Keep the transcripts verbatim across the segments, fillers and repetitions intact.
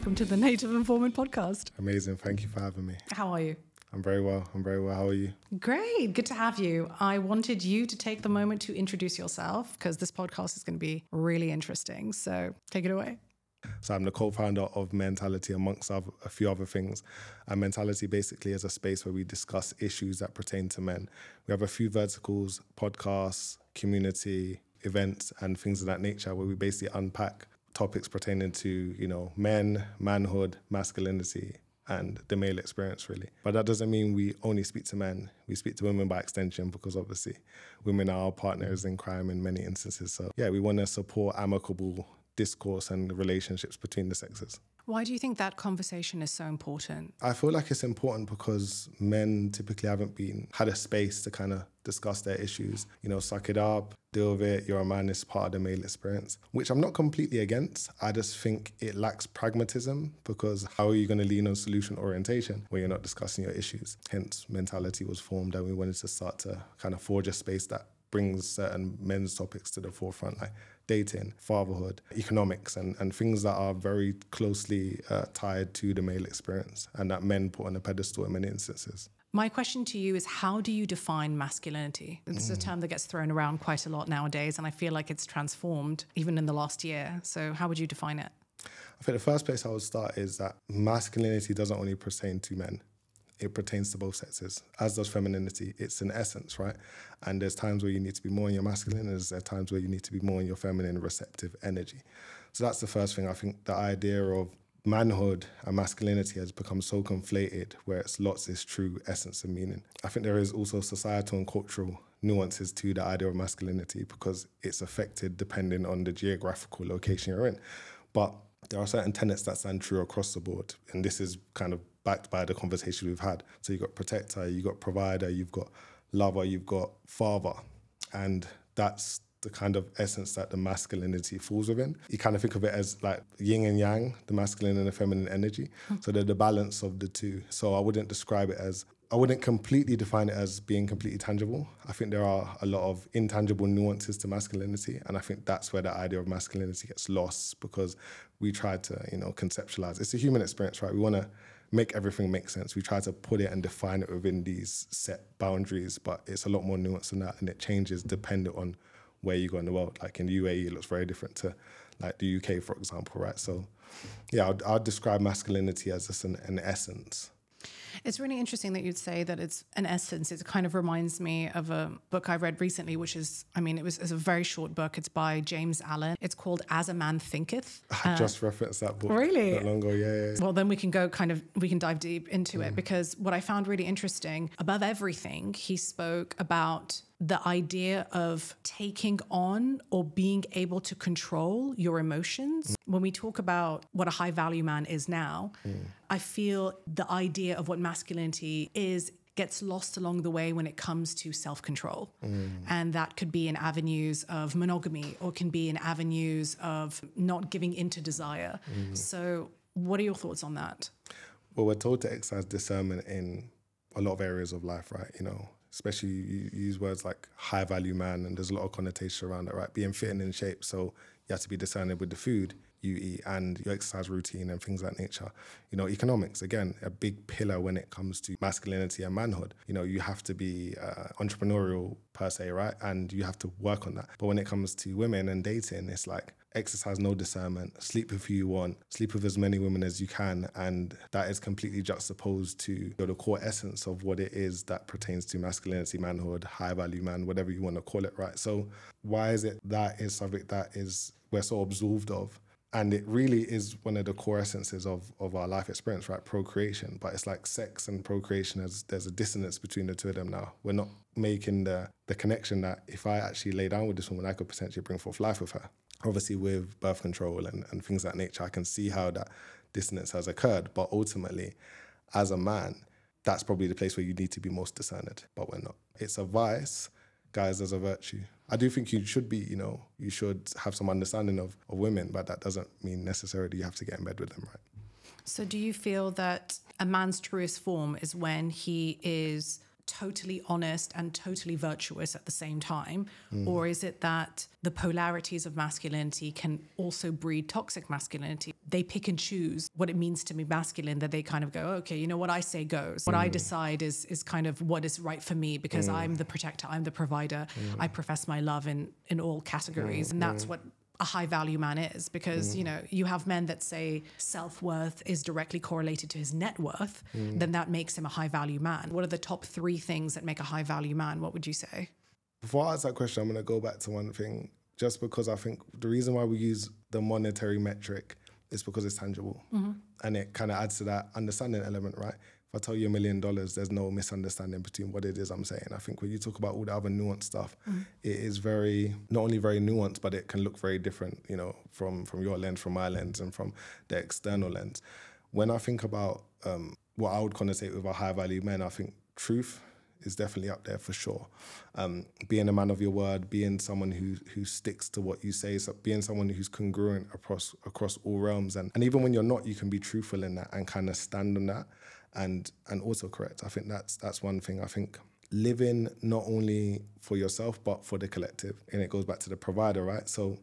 welcome to the Native Informant Podcast. Amazing. Thank you for having me. How are you? I'm very well. I'm very well. How are you? Great. Good to have you. I wanted you to take the moment to introduce yourself because this podcast is going to be really interesting. So take it away. So I'm the co-founder of Mentality, amongst other, a few other things. And Mentality basically is a space where we discuss issues that pertain to men. We have a few verticals, podcasts, community, events, and things of that nature where we basically unpack topics pertaining to, you know, men, manhood, masculinity, and the male experience, really. But that doesn't mean we only speak to men. We speak to women by extension because obviously women are our partners in crime in many instances. So yeah, we want to support amicable discourse and relationships between the sexes. Why do you think that conversation is so important? I feel like it's important because men typically haven't been had a space to kind of discuss their issues. You know, suck it up, deal with it, you're a man is part of the male experience, which I'm not completely against. I just think it lacks pragmatism because how are you going to lean on solution orientation when you're not discussing your issues? Hence, Mentality was formed and we wanted to start to kind of forge a space that brings certain men's topics to the forefront, like dating, fatherhood, economics, and, and things that are very closely uh, tied to the male experience and that men put on a pedestal in many instances. My question to you is, how do you define masculinity? It's mm. a term that gets thrown around quite a lot nowadays, and I feel like it's transformed even in the last year. So how would you define it? I think the first place I would start is that masculinity doesn't only pertain to men. It pertains to both sexes, as does femininity. It's an essence, right? And there's times where you need to be more in your masculine, and there's times where you need to be more in your feminine receptive energy. So that's the first thing. I think the idea of manhood and masculinity has become so conflated where it's lost its true essence and meaning. I think there is also societal and cultural nuances to the idea of masculinity because it's affected depending on the geographical location you're in. But there are certain tenets that stand true across the board, and this is kind of backed by the conversation we've had. So you've got protector, you've got provider, you've got lover, you've got father. And that's the kind of essence that the masculinity falls within. You kind of think of it as like yin and yang, the masculine and the feminine energy. So they're the balance of the two. So I wouldn't describe it as, I wouldn't completely define it as being completely tangible. I think there are a lot of intangible nuances to masculinity. And I think that's where the idea of masculinity gets lost because we try to, you know, conceptualize. It's a human experience, right? We want to make everything make sense. We try to put it and define it within these set boundaries, but it's a lot more nuanced than that, and it changes depending on where you go in the world. Like in the U A E, it looks very different to like the U K, for example, right? So yeah, I'd, I'd describe masculinity as just an, an essence. It's really interesting that you'd say that it's an essence. It kind of reminds me of a book I read recently, which is, I mean, it was, it was a very short book. It's by James Allen. It's called As a Man Thinketh. I uh, just referenced that book. Really? Not long ago, yeah, yeah, yeah. Well, then we can go kind of, we can dive deep into mm. it because what I found really interesting, above everything, he spoke about the idea of taking on or being able to control your emotions. Mm. When we talk about what a high value man is now, mm. I feel the idea of what masculinity is gets lost along the way when it comes to self-control. Mm. And that could be in avenues of monogamy or can be in avenues of not giving in to desire. Mm. So what are your thoughts on that? Well, we're told to exercise discernment in a lot of areas of life, right? You know, especially you use words like high value man, and there's a lot of connotation around it, right? Being fit and in shape. So you have to be discerning with the food you eat and your exercise routine and things of that nature. You know, economics, again, a big pillar when it comes to masculinity and manhood. You know, you have to be uh, entrepreneurial per se, right? And you have to work on that. But when it comes to women and dating, it's like exercise no discernment, sleep with who you want, sleep with as many women as you can. And that is completely juxtaposed to, you know, the core essence of what it is that pertains to masculinity, manhood, high value man, whatever you want to call it, right? So why is it that is something that is we're so absolved of? And it really is one of the core essences of, of our life experience, right? Procreation. But it's like sex and procreation, as there's a dissonance between the two of them now. We're not making the, the connection that if I actually lay down with this woman, I could potentially bring forth life with her. Obviously with birth control and, and things of that nature, I can see how that dissonance has occurred. But ultimately, as a man, that's probably the place where you need to be most discerned, but we're not. It's a vice, guys, as a virtue. I do think you should be, you know, you should have some understanding of, of women, but that doesn't mean necessarily you have to get in bed with them, right? So do you feel that a man's truest form is when he is totally honest and totally virtuous at the same time? Mm. Or is it that the polarities of masculinity can also breed toxic masculinity? They pick and choose what it means to be masculine, that they kind of go, okay, you know, what I say goes. What mm. I decide is is kind of what is right for me, because mm. I'm the protector, I'm the provider. Mm. I profess my love in, in all categories. Mm. And that's mm. what a high value man is, because, mm. you know, you have men that say self-worth is directly correlated to his net worth, mm. then that makes him a high value man. What are the top three things that make a high value man? What would you say? Before I ask that question, I'm going to go back to one thing, just because I think the reason why we use the monetary metric is because it's tangible. Mm-hmm. And it kind of adds to that understanding element, right? If I tell you a million dollars, there's no misunderstanding between what it is I'm saying. I think when you talk about all the other nuanced stuff, mm. it is very, not only very nuanced, but it can look very different, you know, from, from your lens, from my lens, and from the external lens. When I think about um, what I would connotate with our high value men, I think truth is definitely up there for sure. Um, being a man of your word, being someone who who sticks to what you say, so being someone who's congruent across across all realms. And, and even when you're not, you can be truthful in that and kind of stand on that. And and also correct. I think that's that's one thing. I think living not only for yourself, but for the collective. And it goes back to the provider, right? So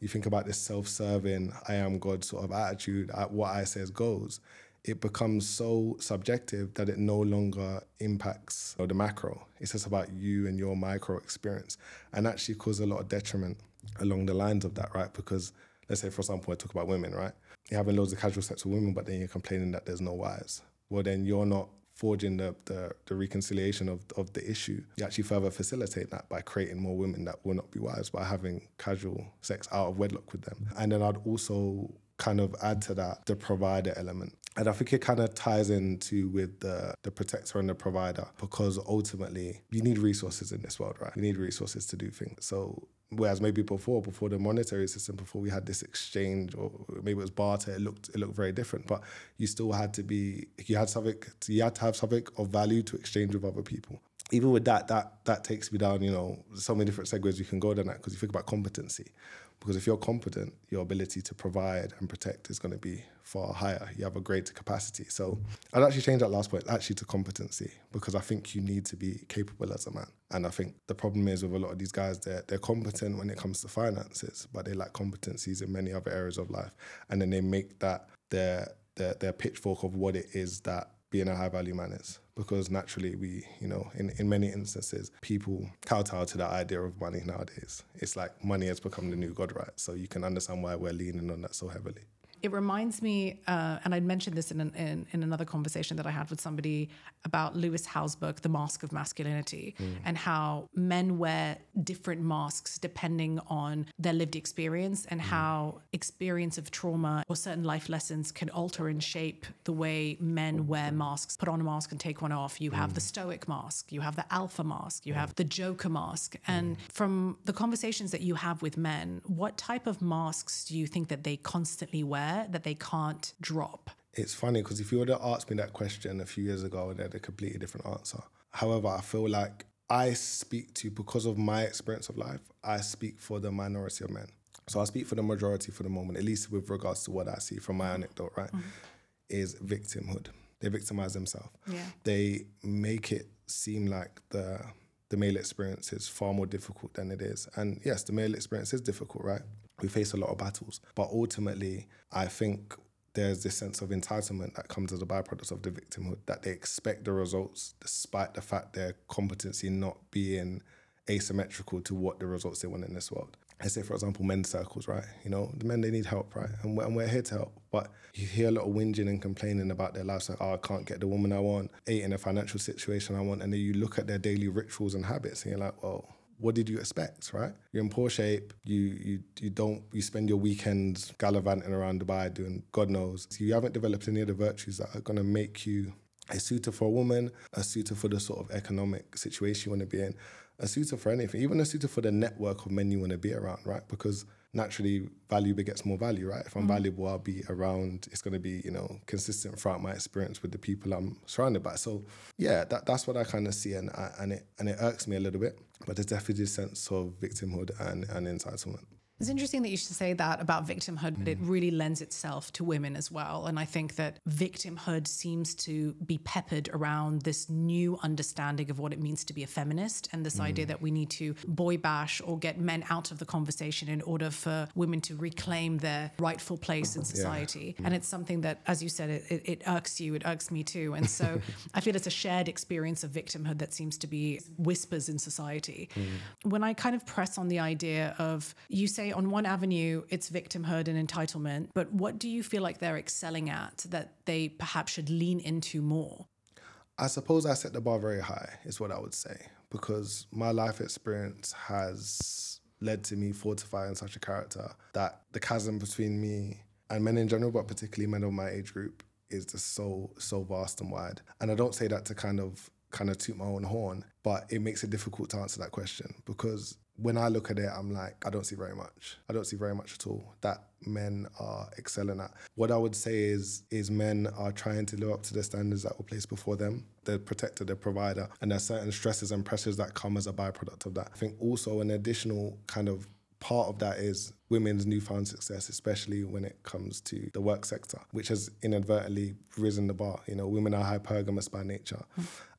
you think about this self-serving, I am God sort of attitude, what I say goes. It becomes so subjective that it no longer impacts, you know, the macro. It's just about you and your micro experience, and actually cause a lot of detriment along the lines of that, right? Because let's say, for example, I talk about women, right? You're having loads of casual sex with women, but then you're complaining that there's no wives. Well, then you're not forging the, the, the reconciliation of, of the issue. You actually further facilitate that by creating more women that will not be wives, by having casual sex out of wedlock with them. And then I'd also kind of add to that the provider element. And I think it kind of ties into with the, the protector and the provider, because ultimately you need resources in this world, right? You need resources to do things. So whereas maybe before, before the monetary system, before we had this exchange, or maybe it was barter, it looked it looked very different. But you still had to be, you had something, you had to have something of value to exchange with other people. Even with that, that that takes me down, you know, so many different segues you can go down that, because you think about competency. Because if you're competent, your ability to provide and protect is going to be far higher. You have a greater capacity. So I'd actually change that last point, actually, to competency, because I think you need to be capable as a man. And I think the problem is with a lot of these guys, they're, they're competent when it comes to finances, but they lack competencies in many other areas of life. And then they make that their, their, their pitchfork of what it is that being a high-value man is. Because naturally we, you know, in, in many instances, people kowtow to the idea of money nowadays. It's like money has become the new God, right? So you can understand why we're leaning on that so heavily. It reminds me, uh, and I'd mentioned this in, an, in in another conversation that I had with somebody about Lewis Howes' book, The Mask of Masculinity, mm. and how men wear different masks depending on their lived experience, and mm. how experience of trauma or certain life lessons can alter and shape the way men wear masks, put on a mask and take one off. You have mm. the stoic mask, you have the alpha mask, you mm. have the joker mask. And mm. from the conversations that you have with men, what type of masks do you think that they constantly wear, that they can't drop? It's funny, because if you would have asked me that question a few years ago, I would have had a completely different answer. However, I feel like I speak to, because of my experience of life, I speak for the minority of men. So I speak for the majority for the moment, at least with regards to what I see from my anecdote, right? Mm-hmm. Is victimhood. They victimize themselves. Yeah. They make it seem like the the male experience is far more difficult than it is. And yes, the male experience is difficult, right? We face a lot of battles, but ultimately, I think there's this sense of entitlement that comes as a byproduct of the victimhood, that they expect the results despite the fact their competency not being asymmetrical to what the results they want in this world. I say, for example, men's circles, right? You know, the men, they need help, right? And we're, and we're here to help. But you hear a lot of whinging and complaining about their lives, like, oh, I can't get the woman I want, eight in a financial situation I want. And then you look at their daily rituals and habits and you're like, well, what did you expect, right? You're in poor shape. You you you don't you spend your weekends gallivanting around Dubai doing God knows. You haven't developed any of the virtues that are gonna make you a suitor for a woman, a suitor for the sort of economic situation you want to be in, a suitor for anything, even a suitor for the network of men you want to be around, right? Because naturally, value begets more value, right? If I'm mm-hmm. valuable, I'll be around. It's going to be, you know, consistent throughout my experience with the people I'm surrounded by. So, yeah, that, that's what I kind of see, and I, and it and it irks me a little bit. But there's definitely this sense of victimhood and, and entitlement. It's interesting that you should say that about victimhood, but it really lends itself to women as well. And I think that victimhood seems to be peppered around this new understanding of what it means to be a feminist, and this mm. idea that we need to boy bash or get men out of the conversation in order for women to reclaim their rightful place in society. Yeah. And it's something that, as you said, it, it, it irks you, it irks me too. And so I feel it's a shared experience of victimhood that seems to be whispers in society. Mm. When I kind of press on the idea of, you say, on one avenue, it's victimhood and entitlement, but what do you feel like they're excelling at that they perhaps should lean into more? I suppose I set the bar very high, is what I would say, because my life experience has led to me fortifying such a character that the chasm between me and men in general, but particularly men of my age group, is just so, so vast and wide. And I don't say that to kind of kind of toot my own horn, but it makes it difficult to answer that question, because when I look at it, I'm like, I don't see very much. I don't see very much at all that men are excelling at. What I would say is is men are trying to live up to the standards that were placed before them. They're protector, they're provider, and there's certain stresses and pressures that come as a byproduct of that. I think also an additional kind of part of that is women's newfound success, especially when it comes to the work sector, which has inadvertently risen the bar. You know, women are hypergamous by nature.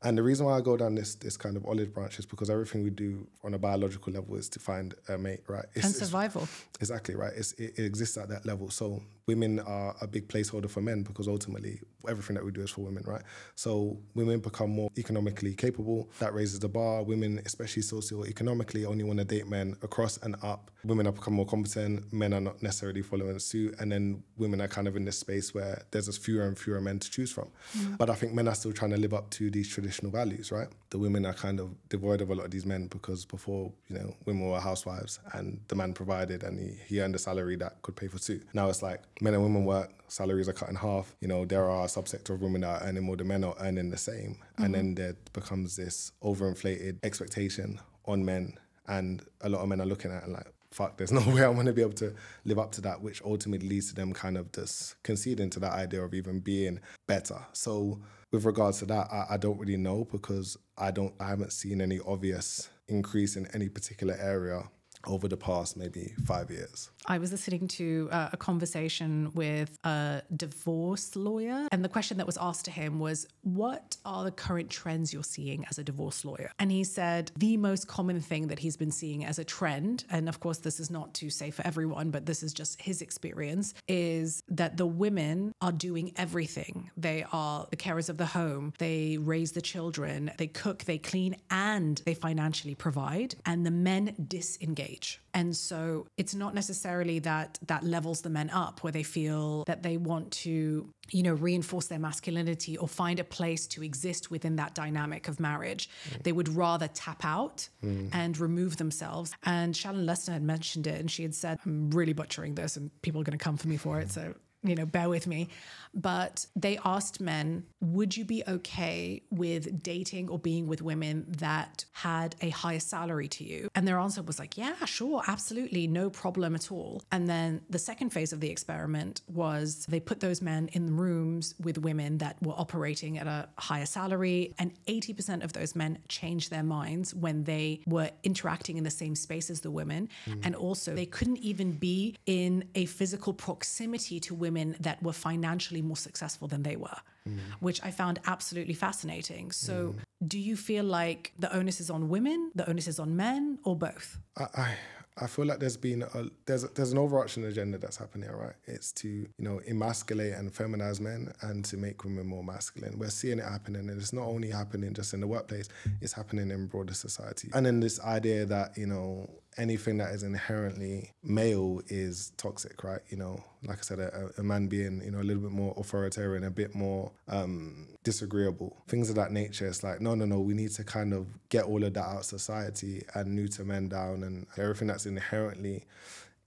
And the reason why I go down this this kind of olive branch is because everything we do on a biological level is to find a mate, right? It's, and survival. It's, exactly, right? It's, it, it exists at that level. So women are a big placeholder for men because ultimately everything that we do is for women, right? So women become more economically capable. That raises the bar. Women, especially socioeconomically, only want to date men across and up. Women have become more competent. Men are not necessarily following suit, and then women are kind of in this space where there's just fewer and fewer men to choose from. Mm. But I think men are still trying to live up to these traditional values, right? The women are kind of devoid of a lot of these men because before, you know, women were housewives and the man provided and he, he earned a salary that could pay for suit. Now it's like men and women work, salaries are cut in half. You know, there are a subsector of women that are earning more than men or earning the same. Mm-hmm. And then there becomes this overinflated expectation on men, and a lot of men are looking at it like, fuck, there's no way I'm going to be able to live up to that, which ultimately leads to them kind of just conceding to that idea of even being better. So with regards to that, I, I don't really know, because I don't, I haven't seen any obvious increase in any particular area over the past maybe five years. I was listening to uh, a conversation with a divorce lawyer, and the question that was asked to him was, what are the current trends you're seeing as a divorce lawyer? And he said the most common thing that he's been seeing as a trend, and of course this is not to say for everyone, but this is just his experience, is that the women are doing everything. They are the carers of the home, they raise the children, they cook, they clean, and they financially provide, and the men disengage. And so it's not necessarily that that levels the men up, where they feel that they want to, you know, reinforce their masculinity or find a place to exist within that dynamic of marriage. Mm. They would rather tap out mm. and remove themselves. And Shalyn Lester had mentioned it, and she had said, I'm really butchering this and people are going to come for me for it, so, you know, bear with me. But they asked men, would you be okay with dating or being with women that had a higher salary to you? And their answer was like, yeah, sure, absolutely, no problem at all. And then the second phase of the experiment was they put those men in rooms with women that were operating at a higher salary. And eighty percent of those men changed their minds when they were interacting in the same space as the women. Mm. And also they couldn't even be in a physical proximity to women that were financially more successful than they were, mm. which I found absolutely fascinating. So mm. do you feel like the onus is on women, the onus is on men, or both? I I, I feel like there's been a, there's a, there's an overarching agenda that's happening here, right? It's to, you know, emasculate and feminize men and to make women more masculine. We're seeing it happening, and it's not only happening just in the workplace, it's happening in broader society. And then this idea that, you know, anything that is inherently male is toxic, right? You know, like I said, a, a man being, you know, a little bit more authoritarian, a bit more um, disagreeable, things of that nature. It's like, no, no, no, we need to kind of get all of that out of society and neuter men down, and everything that's inherently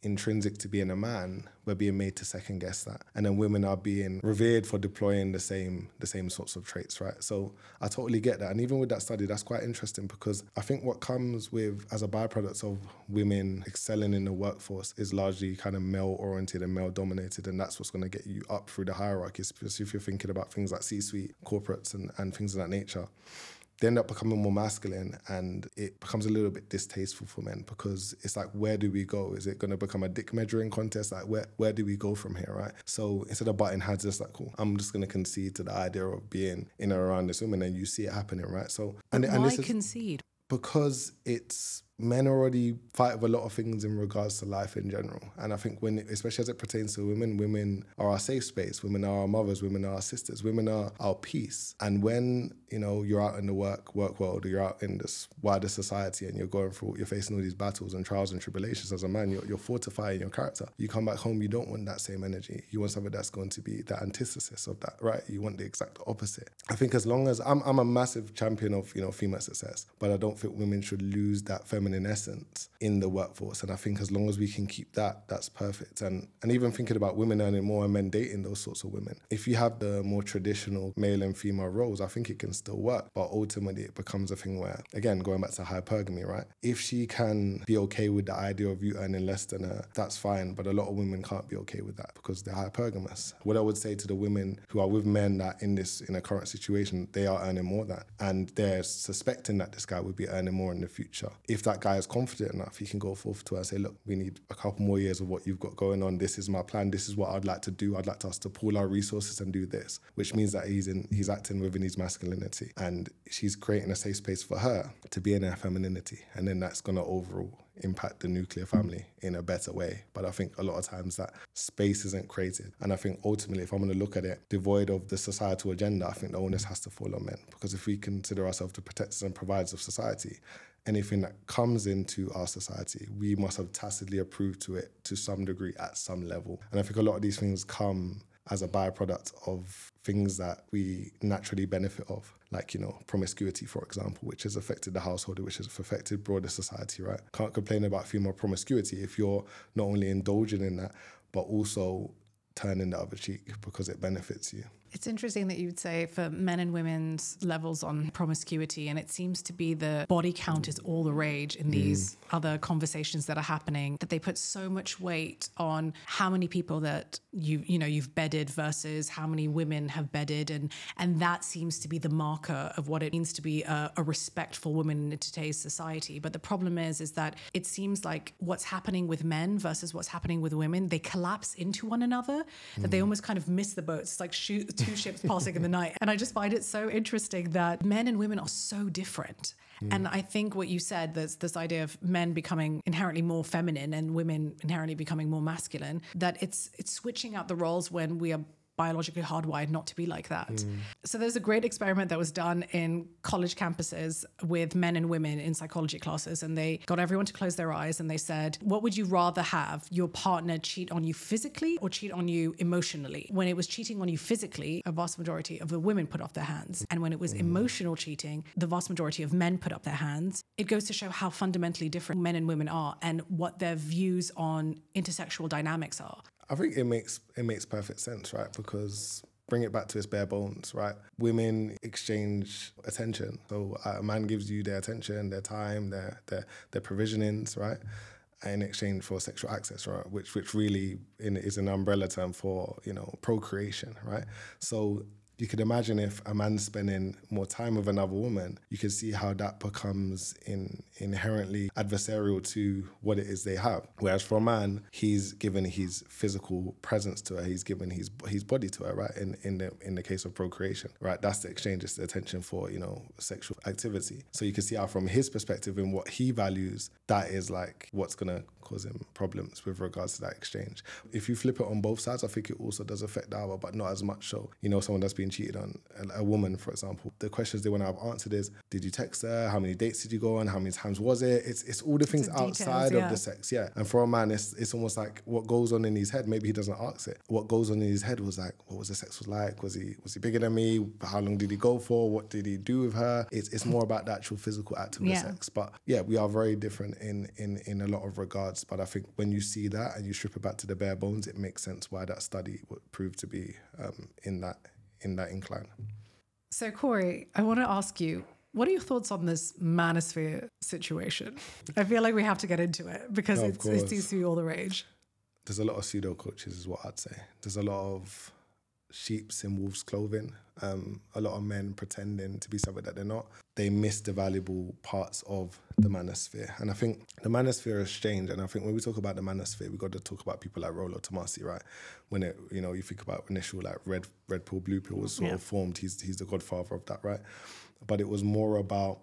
intrinsic to being a man, we're being made to second guess that. And then women are being revered for deploying the same the same sorts of traits, right? So I totally get that. And even with that study, that's quite interesting, because I think what comes with, as a byproduct of women excelling in the workforce, is largely kind of male-oriented and male-dominated, and that's what's going to get you up through the hierarchy, especially if you're thinking about things like C-suite, corporates, and, and things of that nature. they end up becoming more masculine, and it becomes a little bit distasteful for men, because it's like, where do we go? Is it going to become a dick measuring contest? Like, where where do we go from here, right? So instead of butting heads, it's like, cool, I'm just going to concede to the idea of being in or around this woman, and you see it happening, right? So and, and why this is, concede? Because it's... men already fight with a lot of things in regards to life in general. And I think when, especially as it pertains to women, women are our safe space, women are our mothers, women are our sisters, women are our peace. And when, you know, you're out in the work, work world, or you're out in this wider society and you're going through, you're facing all these battles and trials and tribulations as a man, you're, you're fortifying your character. You come back home, you don't want that same energy. You want something that's going to be the antithesis of that, right? You want the exact opposite. I think as long as, I'm, I'm a massive champion of, you know, female success, but I don't think women should lose that feminine in essence in the workforce. And I think as long as we can keep that, that's perfect. And and even thinking about women earning more and men dating those sorts of women, if you have the more traditional male and female roles, I think it can still work. But ultimately it becomes a thing where, again, going back to hypergamy, right? If she can be okay with the idea of you earning less than her, that's fine. But a lot of women can't be okay with that because they're hypergamous. What I would say to the women who are with men that in this, in a current situation, they are earning more than, and they're suspecting that this guy would be earning more in the future. If that guy is confident enough, he can go forth to her and say, look, we need a couple more years of what you've got going on. This is my plan. This is what I'd like to do. I'd like us to pool our resources and do this, which means that he's in, he's acting within his masculinity, and she's creating a safe space for her to be in her femininity. And then that's going to overall impact the nuclear family in a better way. But I think a lot of times that space isn't created. And I think ultimately, if I'm going to look at it, devoid of the societal agenda, I think the onus has to fall on men, because if we consider ourselves the protectors and providers of society, anything that comes into our society, we must have tacitly approved to it to some degree at some level. And I think a lot of these things come as a byproduct of things that we naturally benefit of, like, you know, promiscuity, for example, which has affected the household, which has affected broader society, right? Can't complain about female promiscuity if you're not only indulging in that, but also turning the other cheek because it benefits you. It's interesting that you would say for men and women's levels on promiscuity, and it seems to be the body count is all the rage in these mm. other conversations that are happening, that they put so much weight on how many people that you, you know, you've bedded versus how many women have bedded. And, and that seems to be the marker of what it means to be a, a respectful woman in today's society. But the problem is, is that it seems like what's happening with men versus what's happening with women, they collapse into one another, mm. that they almost kind of miss the boats. It's like shoot, two ships passing in the night. And I just find it so interesting that men and women are so different. Mm. And I think what you said, there's this idea of men becoming inherently more feminine and women inherently becoming more masculine, that it's it's switching out the roles when we are biologically hardwired not to be like that. Mm. So there's a great experiment that was done in college campuses with men and women in psychology classes, and they got everyone to close their eyes and they said, what would you rather have, your partner cheat on you physically or cheat on you emotionally? When it was cheating on you physically, a vast majority of the women put up their hands. And when it was mm. emotional cheating, the vast majority of men put up their hands. It goes to show how fundamentally different men and women are and what their views on intersexual dynamics are. I think it makes it makes perfect sense, right? Because bring it back to its bare bones, right? Women exchange attention. So a man gives you their attention, their time, their their their provisionings, right? In exchange for sexual access, right? Which which really in, is an umbrella term for, you know, procreation, right? So you could imagine if a man's spending more time with another woman, you could see how that becomes in, inherently adversarial to what it is they have. Whereas for a man, he's given his physical presence to her, he's given his his body to her, right? In in the in the case of procreation, right? That's the exchange, it's the attention for, you know, sexual activity. So you can see how from his perspective and what he values, that is like what's gonna cause him problems with regards to that exchange. If you flip it on both sides, I think it also does affect the other, but not as much so. You know, someone that's been cheated on, a woman, for example, the questions they want to have answered is, did you text her? How many dates did you go on? How many times was it? It's it's all the things the outside details, yeah. of the sex, yeah. And for a man, it's it's almost like what goes on in his head. Maybe he doesn't ask it. What goes on in his head was like, what was the sex was like? Was he was he bigger than me? How long did he go for? What did he do with her? It's it's more about the actual physical act of yeah. the sex. But yeah, we are very different in in in a lot of regards. But I think when you see that and you strip it back to the bare bones, it makes sense why that study would prove to be um, in that. in that incline. So Kori, I want to ask you, what are your thoughts on this manosphere situation? I feel like we have to get into it because no, it's, it seems to be all the rage. There's a lot of pseudo coaches is what I'd say. There's a lot of sheep's in wolf's clothing. Um, a lot of men pretending to be something that they're not. They miss the valuable parts of the manosphere. And I think the manosphere is strange. And I think when we talk about the manosphere, we've got to talk about people like Rollo Tomasi, right? When it, you know, you think about initial like red red pill, blue pill was sort yeah. of formed. He's he's the godfather of that, right? But it was more about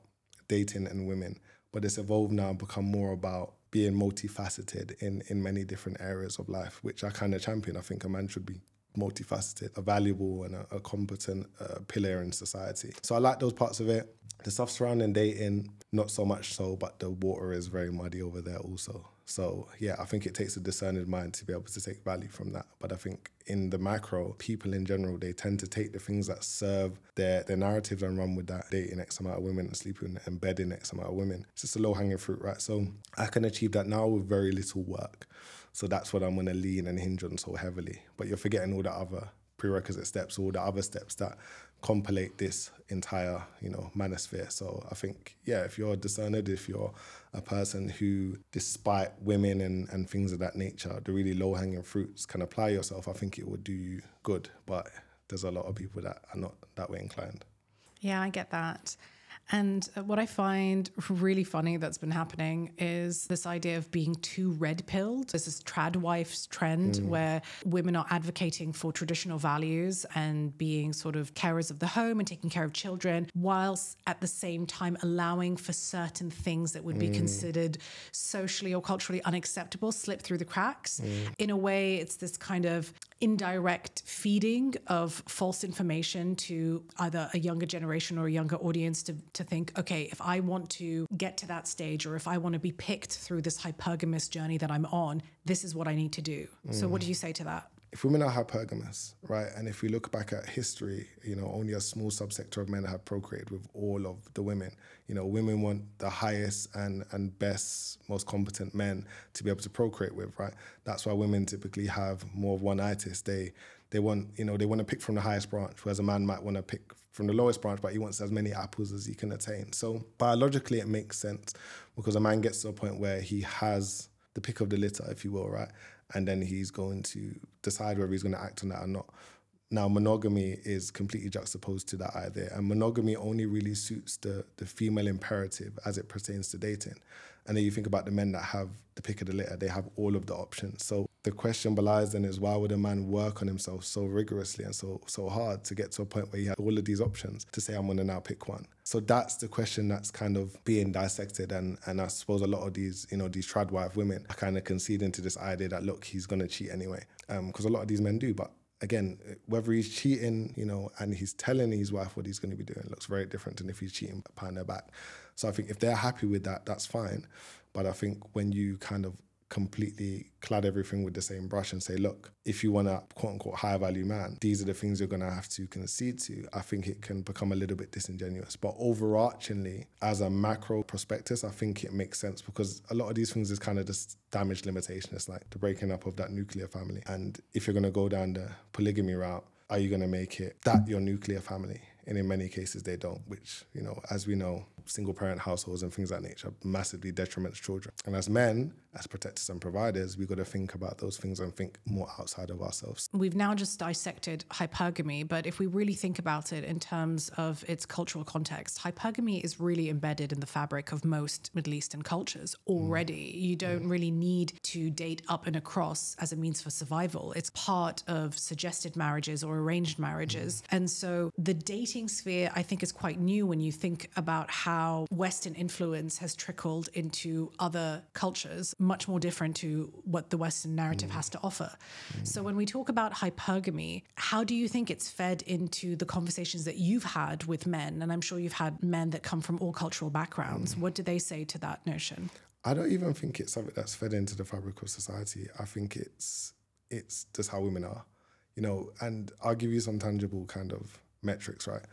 dating and women. But it's evolved now and become more about being multifaceted in, in many different areas of life, which I kind of champion. I think a man should be multifaceted, a valuable and a, a competent uh, pillar in society. So I like those parts of it. The stuff surrounding dating, not so much so, but the water is very muddy over there also. So yeah, I think it takes a discerning mind to be able to take value from that. But I think in the macro, people in general, they tend to take the things that serve their, their narratives and run with that. Dating X amount of women and sleeping and bedding X amount of women. It's just a low-hanging fruit, right? So I can achieve that now with very little work. So that's what I'm going to lean and hinge on so heavily. But you're forgetting all the other prerequisite steps, all the other steps that compilate this entire, you know, manosphere. So I think, yeah, if you're discerned, if you're a person who, despite women and, and things of that nature, the really low-hanging fruits, can apply yourself, I think it would do you good. But there's a lot of people that are not that way inclined. Yeah, I get that. And what I find really funny that's been happening is this idea of being too red-pilled. There's this trad wife's trend mm. where women are advocating for traditional values and being sort of carers of the home and taking care of children, whilst at the same time allowing for certain things that would be mm. considered socially or culturally unacceptable slip through the cracks. Mm. In a way, it's this kind of indirect feeding of false information to either a younger generation or a younger audience to, to think, okay, if I want to get to that stage or if I want to be picked through this hypergamous journey that I'm on, this is what I need to do. Mm. So what do you say to that? If women are hypergamous, right, and if we look back at history, you know, only a small subsector of men have procreated with all of the women. You know, women want the highest and, and best, most competent men to be able to procreate with, right? That's why women typically have more of one-itis. They, they want, you know, they want to pick from the highest branch, whereas a man might want to pick from the lowest branch, but he wants as many apples as he can attain. So biologically, it makes sense because a man gets to a point where he has the pick of the litter, if you will, right? And then he's going to decide whether he's going to act on that or not. Now, monogamy is completely juxtaposed to that idea. And monogamy only really suits the, the female imperative as it pertains to dating. And then you think about the men that have the pick of the litter, they have all of the options. So the question belies then is, why would a man work on himself so rigorously and so so hard to get to a point where he had all of these options to say, I'm going to now pick one? So that's the question that's kind of being dissected. And, and I suppose a lot of these, you know, these trad wife women are kind of conceding to this idea that, look, he's going to cheat anyway. Um, because a lot of these men do, but again, whether he's cheating, you know, and he's telling his wife what he's going to be doing looks very different than if he's cheating behind her back. So I think if they're happy with that, that's fine. But I think when you kind of completely clad everything with the same brush and say, look, if you want a quote-unquote high-value man, these are the things you're going to have to concede to, I think it can become a little bit disingenuous. But overarchingly, as a macro prospectus, I think it makes sense because a lot of these things is kind of just damage limitation. It's like the breaking up of that nuclear family. And if you're going to go down the polygamy route, are you going to make it that your nuclear family? And in many cases, they don't, which, you know, as we know, single-parent households and things of that nature massively detriments children. And as men, as protectors and providers, we've got to think about those things and think more outside of ourselves. We've now just dissected hypergamy, but if we really think about it in terms of its cultural context, hypergamy is really embedded in the fabric of most Middle Eastern cultures already. Mm. You don't mm. really need to date up and across as a means for survival. It's part of suggested marriages or arranged marriages. Mm. And so the dating sphere, I think, is quite new when you think about how Western influence has trickled into other cultures, much more different to what the Western narrative mm. has to offer. Mm. So when we talk about hypergamy, how do you think it's fed into the conversations that you've had with men? And I'm sure you've had men that come from all cultural backgrounds. Mm. What do they say to that notion? I don't even think it's something that's fed into the fabric of society. I think it's it's just how women are, you know, and I'll give you some tangible kind of metrics, right?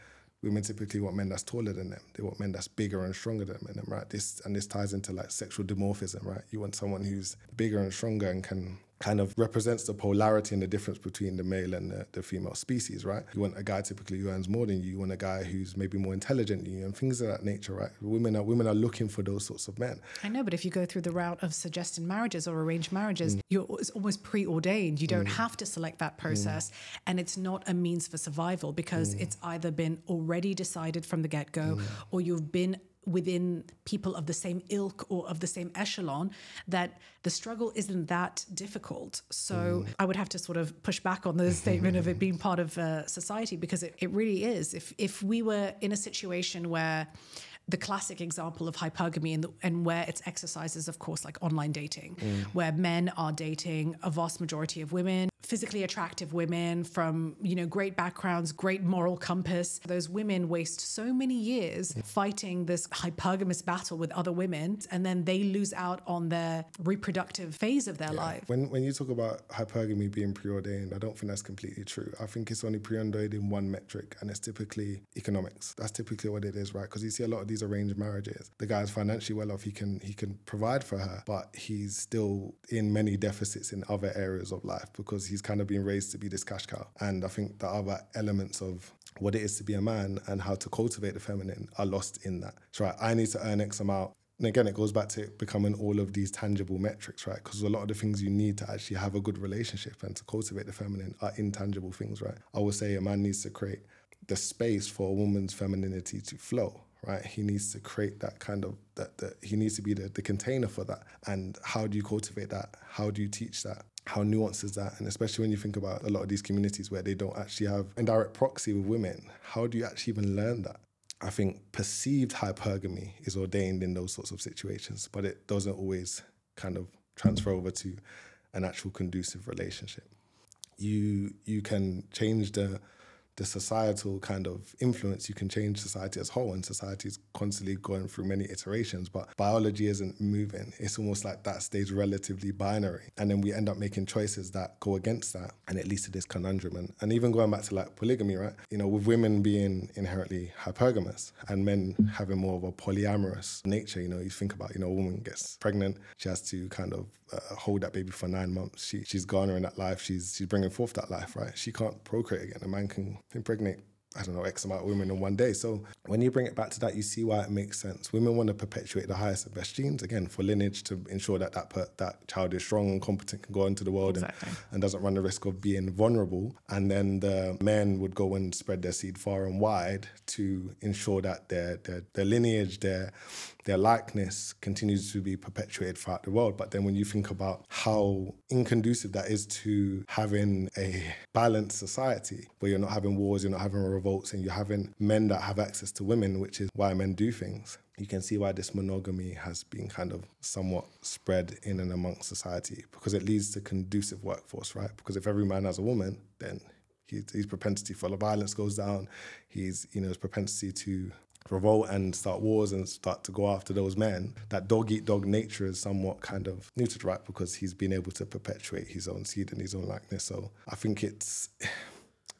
Women typically want men that's taller than them. They want men that's bigger and stronger than them, right? This and this ties into like sexual dimorphism, right? You want someone who's bigger and stronger and can kind of represents the polarity and the difference between the male and the, the female species, right? You want a guy typically who earns more than you. You want a guy who's maybe more intelligent than you and things of that nature, right? Women are women are looking for those sorts of men. I know, but if you go through the route of suggested marriages or arranged marriages, mm. you're it's almost preordained. You don't mm. have to select that process. Mm. And it's not a means for survival because mm. it's either been already decided from the get-go mm. or you've been within people of the same ilk or of the same echelon, that the struggle isn't that difficult. So mm. I would have to sort of push back on the statement of it being part of uh, society, because it, it really is. If if we were in a situation where the classic example of hypergamy and, the, and where it's exercised is, of course, like online dating, mm. where men are dating a vast majority of women, physically attractive women from, you know, great backgrounds, great moral compass. Those women waste so many years mm. fighting this hypergamous battle with other women, and then they lose out on their reproductive phase of their yeah. life. When when you talk about hypergamy being preordained, I don't think that's completely true. I think it's only preordained in one metric, and it's typically economics. That's typically what it is, right? Because you see a lot of these arranged marriages. The guy's financially well off, he can he can provide for her, but he's still in many deficits in other areas of life because he's kind of been raised to be this cash cow. And I think the other elements of what it is to be a man and how to cultivate the feminine are lost in that. So right, I need to earn X amount. And again, it goes back to becoming all of these tangible metrics, right? Because a lot of the things you need to actually have a good relationship and to cultivate the feminine are intangible things, right? I would say a man needs to create the space for a woman's femininity to flow, right? He needs to create that kind of, that, that he needs to be the, the container for that. And how do you cultivate that? How do you teach that? How nuanced is that? And especially when you think about a lot of these communities where they don't actually have a direct proxy with women, how do you actually even learn that? I think perceived hypergamy is ordained in those sorts of situations, but it doesn't always kind of transfer over to an actual conducive relationship. You, you can change the the societal kind of influence, you can change society as a whole, and society is constantly going through many iterations, but biology isn't moving. It's almost like that stays relatively binary. And then we end up making choices that go against that, and it leads to this conundrum. And, and even going back to like polygamy, right? You know, with women being inherently hypergamous and men having more of a polyamorous nature, you know, you think about, you know, a woman gets pregnant, she has to kind of uh, hold that baby for nine months. She, she's garnering that life, she's, she's bringing forth that life, right? She can't procreate again. A man can impregnate, I don't know, X amount of women in one day. So when you bring it back to that, you see why it makes sense. Women want to perpetuate the highest and best genes, again, for lineage, to ensure that that, per, that child is strong and competent, can go into the world exactly. and, and doesn't run the risk of being vulnerable. And then the men would go and spread their seed far and wide to ensure that their their, their lineage, their, their likeness continues to be perpetuated throughout the world. But then when you think about how inconducive that is to having a balanced society where you're not having wars, you're not having a revolts, and you're having men that have access to women, which is why men do things, you can see why this monogamy has been kind of somewhat spread in and amongst society, because it leads to conducive workforce, right? Because if every man has a woman, then his, his propensity for violence goes down, he's, you know, his propensity to revolt and start wars and start to go after those men. That dog-eat-dog nature is somewhat kind of neutered, right? Because he's been able to perpetuate his own seed and his own likeness. So I think it's...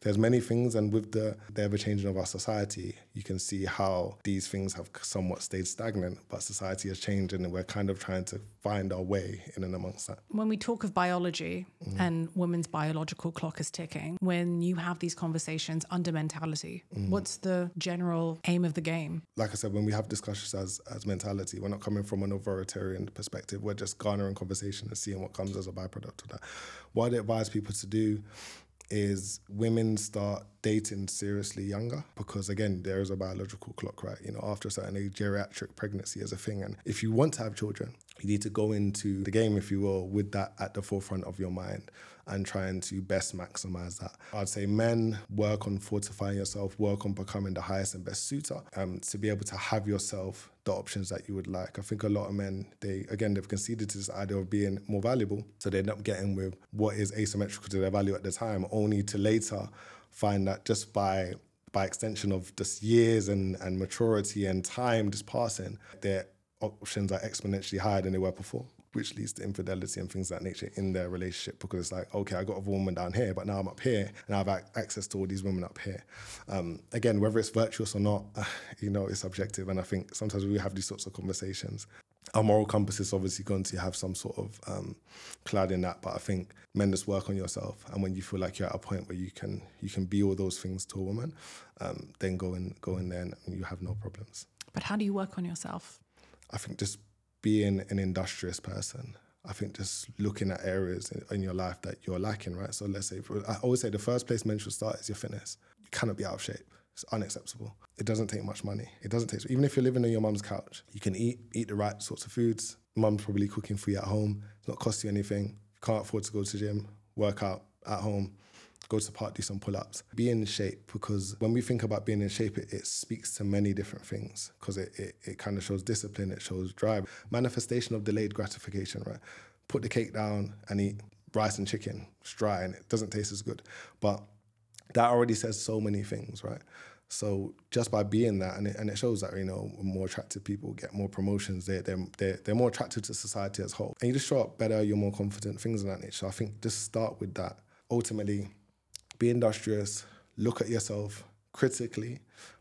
There's many things, and with the, the ever-changing of our society, you can see how these things have somewhat stayed stagnant, but society has changed, and we're kind of trying to find our way in and amongst that. When we talk of biology mm. and women's biological clock is ticking, when you have these conversations under mentality, mm. what's the general aim of the game? Like I said, when we have discussions as, as mentality, we're not coming from an authoritarian perspective. We're just garnering conversation and seeing what comes as a byproduct of that. What I advise people to do is women start dating seriously younger, because again, there is a biological clock, right? You know, after a certain age, geriatric pregnancy is a thing. And if you want to have children, you need to go into the game, if you will, with that at the forefront of your mind and trying to best maximize that. I'd say men, work on fortifying yourself, work on becoming the highest and best suitor um, to be able to have yourself the options that you would like. I think a lot of men, they again, they've conceded to this idea of being more valuable. So they end up getting with what is asymmetrical to their value at the time, only to later find that just by by extension of just years and, and maturity and time just passing, their options are exponentially higher than they were before, which leads to infidelity and things of that nature in their relationship, because it's like, okay, I got a woman down here, but now I'm up here and I have access to all these women up here. Um, again, whether it's virtuous or not, you know, it's subjective. And I think sometimes we have these sorts of conversations our moral compass is obviously going to have some sort of um, cloud in that, but I think men just work on yourself, and when you feel like you're at a point where you can you can be all those things to a woman, um, then go in go in there and you have no problems. But how do you work on yourself? I think just being an industrious person. I think just looking at areas in your life that you're lacking, right? So let's say, I always say the first place men should start is your fitness. You cannot be out of shape. It's unacceptable. It doesn't take much money. It doesn't take, even if you're living on your mum's couch, you can eat, eat the right sorts of foods. Mum's probably cooking for you at home. It's not cost you anything. You can't afford to go to the gym, work out at home, go to the park, do some pull-ups. Be in shape, because when we think about being in shape, it, it speaks to many different things, because it, it, it kind of shows discipline, it shows drive. Manifestation of delayed gratification, right? Put the cake down and eat rice and chicken. It's dry and it doesn't taste as good. But that already says so many things, right? So just by being that, and it, and it shows that, you know, more attractive people get more promotions, they're, they're, they're, they're more attractive to society as a whole. And you just show up better, you're more confident, things of that nature. So I think just start with that. Ultimately, be industrious, look at yourself critically,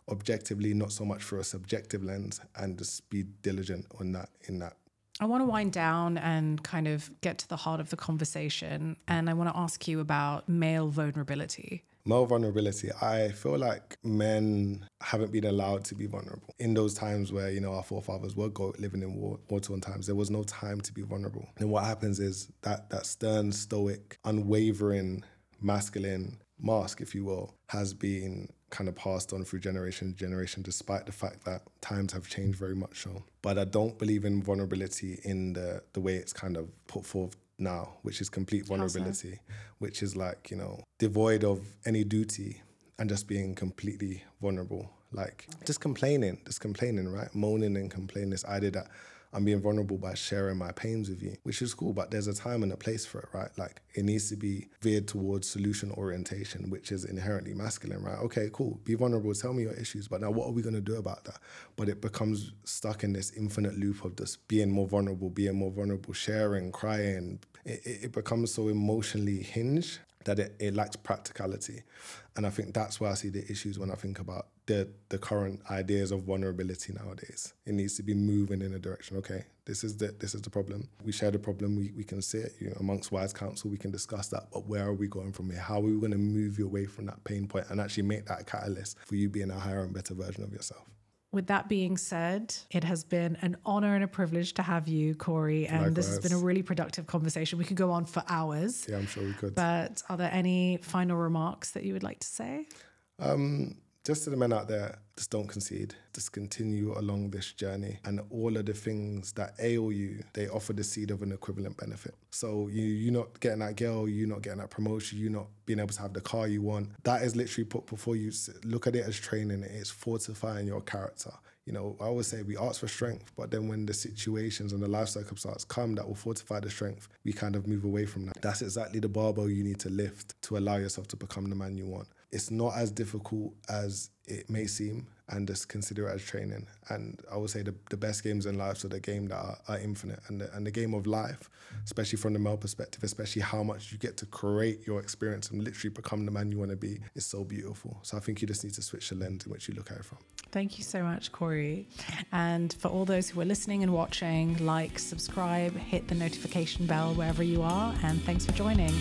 objectively, not so much through a subjective lens, and just be diligent on that, in that. I want to wind down and kind of get to the heart of the conversation. And I want to ask you about male vulnerability. Male vulnerability, I feel like men haven't been allowed to be vulnerable. In those times where, you know, our forefathers were go- living in war- war-torn times, there was no time to be vulnerable. And what happens is that that stern, stoic, unwavering, masculine mask, if you will, has been kind of passed on through generation to generation, despite the fact that times have changed very much so. But I don't believe in vulnerability in the, the way it's kind of put forth now, which is complete vulnerability, awesome. Which is like, you know, devoid of any duty and just being completely vulnerable. Like okay. just complaining, just complaining, right? Moaning and complaining. This idea that I'm being vulnerable by sharing my pains with you, which is cool, but there's a time and a place for it, right? Like it needs to be veered towards solution orientation, which is inherently masculine, right? Okay, cool, be vulnerable, tell me your issues, but now what are we gonna do about that? But it becomes stuck in this infinite loop of just being more vulnerable, being more vulnerable, sharing, crying. It, it, it becomes so emotionally hinged that it, it lacks practicality. And I think that's where I see the issues when I think about the, the current ideas of vulnerability nowadays. It needs to be moving in a direction. Okay, this is the this is the problem. We share the problem, we, we can sit, you know, amongst wise counsel, we can discuss that, but where are we going from here? How are we going to move you away from that pain point and actually make that a catalyst for you being a higher and better version of yourself? With that being said, it has been an honor and a privilege to have you, Kori. And likewise. This has been a really productive conversation. We could go on for hours. Yeah, I'm sure we could. But are there any final remarks that you would like to say? Um, just to the men out there, just don't concede. Just continue along this journey. And all of the things that ail you, they offer the seed of an equivalent benefit. So you, you're not getting that girl, you're not getting that promotion, you're not being able to have the car you want. That is literally put before you. Look at it as training. It's fortifying your character. You know, I always say we ask for strength, but then when the situations and the life circumstances come that will fortify the strength, we kind of move away from that. That's exactly the barbell you need to lift to allow yourself to become the man you want. It's not as difficult as it may seem, and just consider it as training. And I would say the, the best games in life are the game that are, are infinite. And the, and the game of life, especially from the male perspective, especially how much you get to create your experience and literally become the man you want to be, is so beautiful. So I think you just need to switch the lens in which you look at it from. Thank you so much, Kori. And for all those who are listening and watching, like, subscribe, hit the notification bell wherever you are, and thanks for joining.